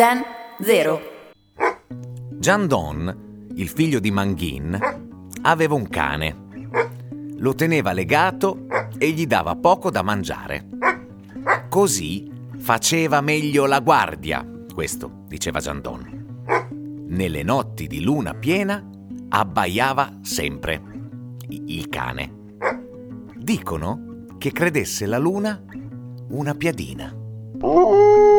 Zan Zero. Giandon, il figlio di Mangin, aveva un cane. Lo teneva legato e gli dava poco da mangiare. Così faceva meglio la guardia, questo diceva Giandon. Nelle notti di luna piena abbaiava sempre il cane. Dicono che credesse la luna una piadina.